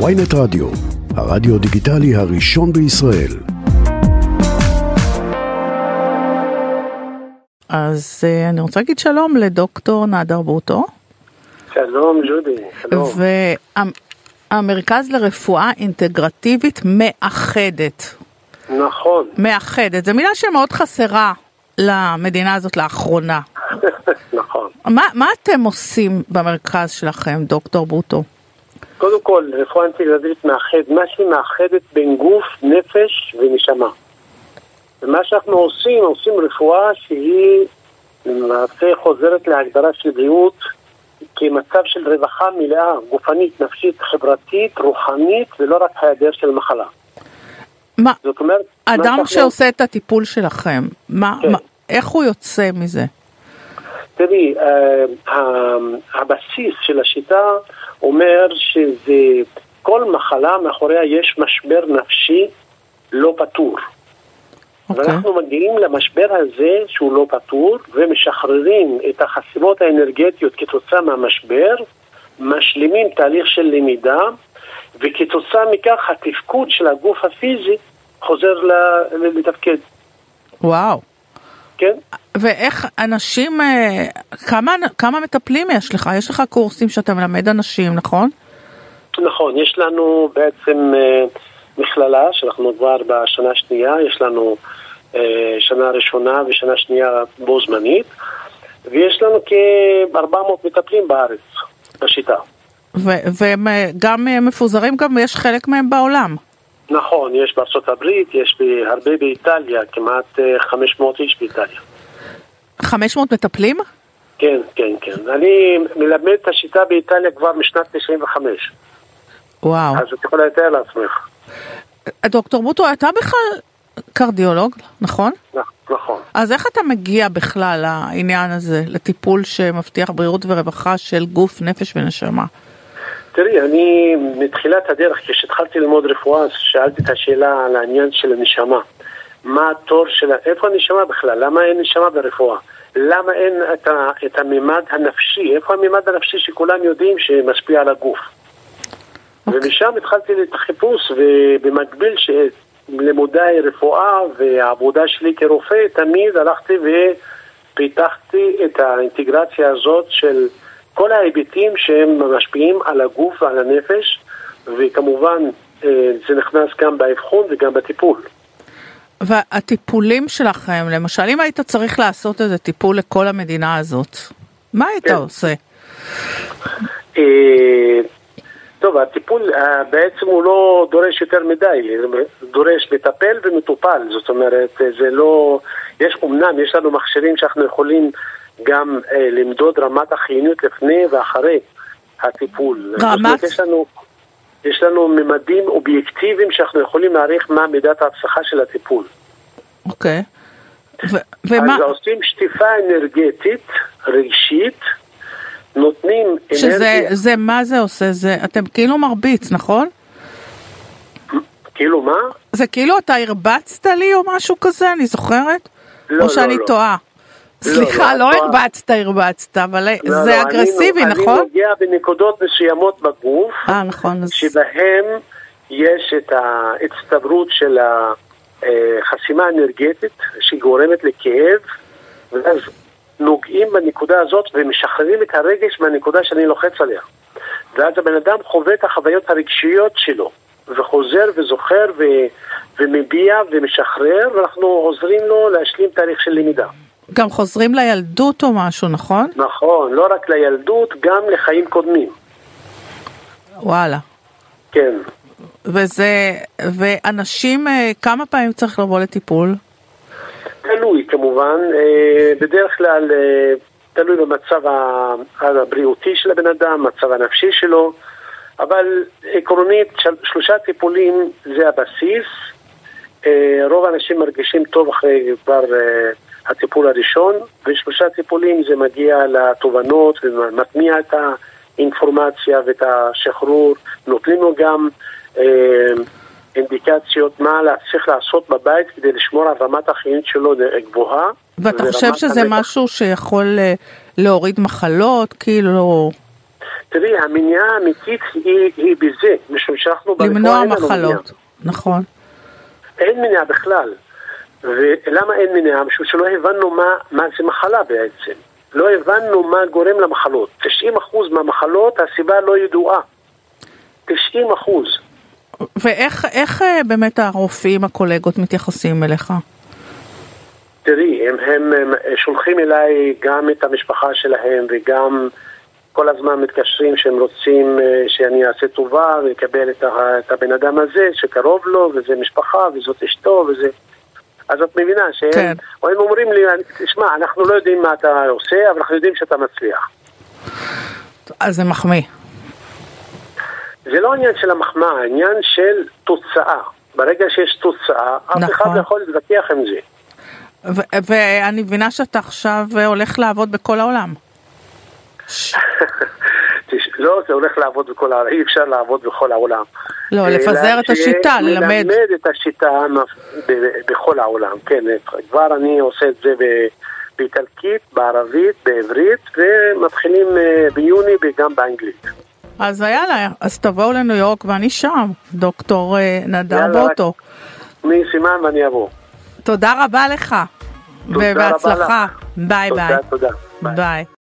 ויינט רדיו, הרדיו דיגיטלי הראשון בישראל. אז אני רוצה להגיד שלום לדוקטור נדר בוטו. שלום ג'ודי, שלום. והמרכז לרפואה אינטגרטיבית מאחדת. נכון. מאחדת, זו מילה שמאוד חסרה למדינה הזאת לאחרונה. נכון. מה אתם עושים במרכז שלכם, דוקטור בוטו? קודם כל, רפואה אינטגרטיבית מאחד, מה שמאחדת בין גוף, נפש ונשמה. ומה שאנחנו עושים, עושים רפואה שהיא למעשה חוזרת להגדרה של בריאות כמצב של רווחה מלאה, גופנית, נפשית, חברתית, רוחנית, ולא רק היעדר של מחלה. מה? זאת אומרת, אדם שעושה את הטיפול שלכם, מה, כן. מה, איך הוא יוצא מזה? תראי, הבסיס של השיטה אומר שזה כל מחלה מאחוריה יש משבר נפשי לא פתור. ואנחנו מגיעים למשבר הזה שהוא לא פתור ומשחררים את החסימות האנרגטיות כתוצאה מהמשבר, משלימים תהליך של למידה, וכתוצאה מכך התפקוד של הגוף הפיזי חוזר לתפקד. וואו. כן? ואיך אנשים, כמה מטפלים יש לך? יש לך קורסים שאתה מלמד אנשים, נכון? נכון, יש לנו בעצם מכללה, שאנחנו כבר בשנה שנייה, יש לנו שנה ראשונה ושנה שנייה בו זמנית, ויש לנו כ-400 מטפלים בארץ, בשיטה. והם גם מפוזרים, גם יש חלק מהם בעולם. נכון, יש בארצות הברית, יש הרבה באיטליה, כמעט 500 איש באיטליה. 500 מטפלים? כן, כן, כן. אני מלמד את השיטה באיטליה כבר משנת 95. וואו. אז אתה יכולה לתאר לעצמך. דוקטור בוטו, אתה בכלל קרדיולוג, נכון? נכון. אז איך אתה מגיע בכלל לעניין הזה, לטיפול שמבטיח בריאות ורווחה של גוף, נפש ונשמה? תראי, אני מתחילת הדרך, כשהתחלתי ללמוד רפואה, שאלתי את השאלה על העניין של הנשמה. מה התור שלה? איפה הנשמה בכלל? למה אין נשמה ברפואה? למה אין את הממד הנפשי? איפה הממד הנפשי שכולם יודעים שמשפיע על הגוף? ומשם התחלתי לחיפוש, ובמקביל שלמודי רפואה והעבודה שלי כרופא, תמיד הלכתי ופיתחתי את האינטגרציה הזאת של כל ההיבטים שהם משפיעים על הגוף ועל הנפש, וכמובן זה נכנס גם באבחון וגם בטיפול. והטיפולים שלכם, למשל, אם היית צריך לעשות איזה טיפול לכל המדינה הזאת, מה היית עושה? טוב, הטיפול בעצם הוא לא דורש יותר מדי, דורש לטפל ומטופל, זאת אומרת, זה לא, יש אומנם, יש לנו מכשירים שאנחנו יכולים גם למדוד רמת החיוניות לפני ואחרי הטיפול. רמת? יש לנו ממדים אובייקטיביים שאנחנו יכולים להעריך מה מידת ההצלחה של הטיפול. אוקיי. ומה? אז עושים שטיפה אנרגטית, רגשית, נותנים אנרגיה. שזה מה זה עושה? זה, אתם כאילו מרביץ, נכון? כאילו מה? זה כאילו אתה הרבצת לי או משהו כזה, אני זוכרת? לא, או שאני טועה? סליחה, לא הרבצת, אבל זה אגרסיבי, נכון? אני נוגע בנקודות מסוימות בגוף, שבהם יש את ההצטברות של החסימה האנרגטית, שגורמת לכאב, ואז נוגעים בנקודה הזאת ומשחררים את הרגש מהנקודה שאני לוחץ עליה. ואז הבן אדם חווה את החוויות הרגשיות שלו, וחוזר וזוכר ומביע ומשחרר, ואנחנו עוזרים לו להשלים תהליך של למידה. גם חוזרים לילדות או משהו, נכון? נכון, לא רק לילדות, גם לחיים קודמים. וואלה. כן. ואנשים, כמה פעמים צריך לבוא לטיפול? תלוי, כמובן. בדרך כלל, תלוי במצב הבריאותי של הבן אדם, מצב הנפשי שלו, אבל עקרונית, 3 טיפולים זה הבסיס. רוב האנשים מרגישים טוב אחרי כבר הטיפול הראשון, ו3 טיפולים זה מגיע לתובנות ומטמיע את האינפורמציה ואת השחרור, נותנים לו גם אינדיקציות מה צריך לעשות בבית כדי לשמור על רמת החיים שלו גבוהה. ואתה חושב שזה משהו שיכול להוריד מחלות, כאילו? תראי, המניעה האמיתית היא בזה, משום שאנחנו למנוע מחלות, נכון. אין מניעה בכלל. ולמה אין מניעה? משום שלא הבנו מה זה מחלה בעצם. לא הבנו מה גורם למחלות. 90% מהמחלות, הסיבה לא ידועה. 90%. ואיך באמת הרופאים, הקולגות, מתייחסים אליך? תראי, הם שולחים אליי גם את המשפחה שלהם וגם כל הזמן מתקשרים שהם רוצים שאני אעשה טובה ויקבל את הבן אדם הזה שקרוב לו, וזה משפחה וזאת אשתו וזה... אז את מבינה שהם, כן. או הם אומרים לי, תשמע, אנחנו לא יודעים מה אתה עושה, אבל אנחנו יודעים שאתה מצליח. אז זה מחמיא. זה לא עניין של המחמאה, העניין של תוצאה. ברגע שיש תוצאה, נכון. אף אחד יכול להתווכח עם זה. ואני מבינה שאתה עכשיו הולך לעבוד בכל העולם. לא, זה הולך לעבוד בכל העולם, אי אפשר לעבוד בכל העולם. לא, לפזר את השיטה, ללמד. ללמד את השיטה בכל העולם, כן. כבר אני עושה את זה באיטלקית, בערבית, בעברית, ומתחילים ביוני וגם באנגלית. אז יאללה, אז תבואו לניו יורק ואני שם, דוקטור נדר בוטו. מי סימן ואני אבוא. תודה רבה לך, ובהצלחה. ביי ביי. תודה, תודה. ביי.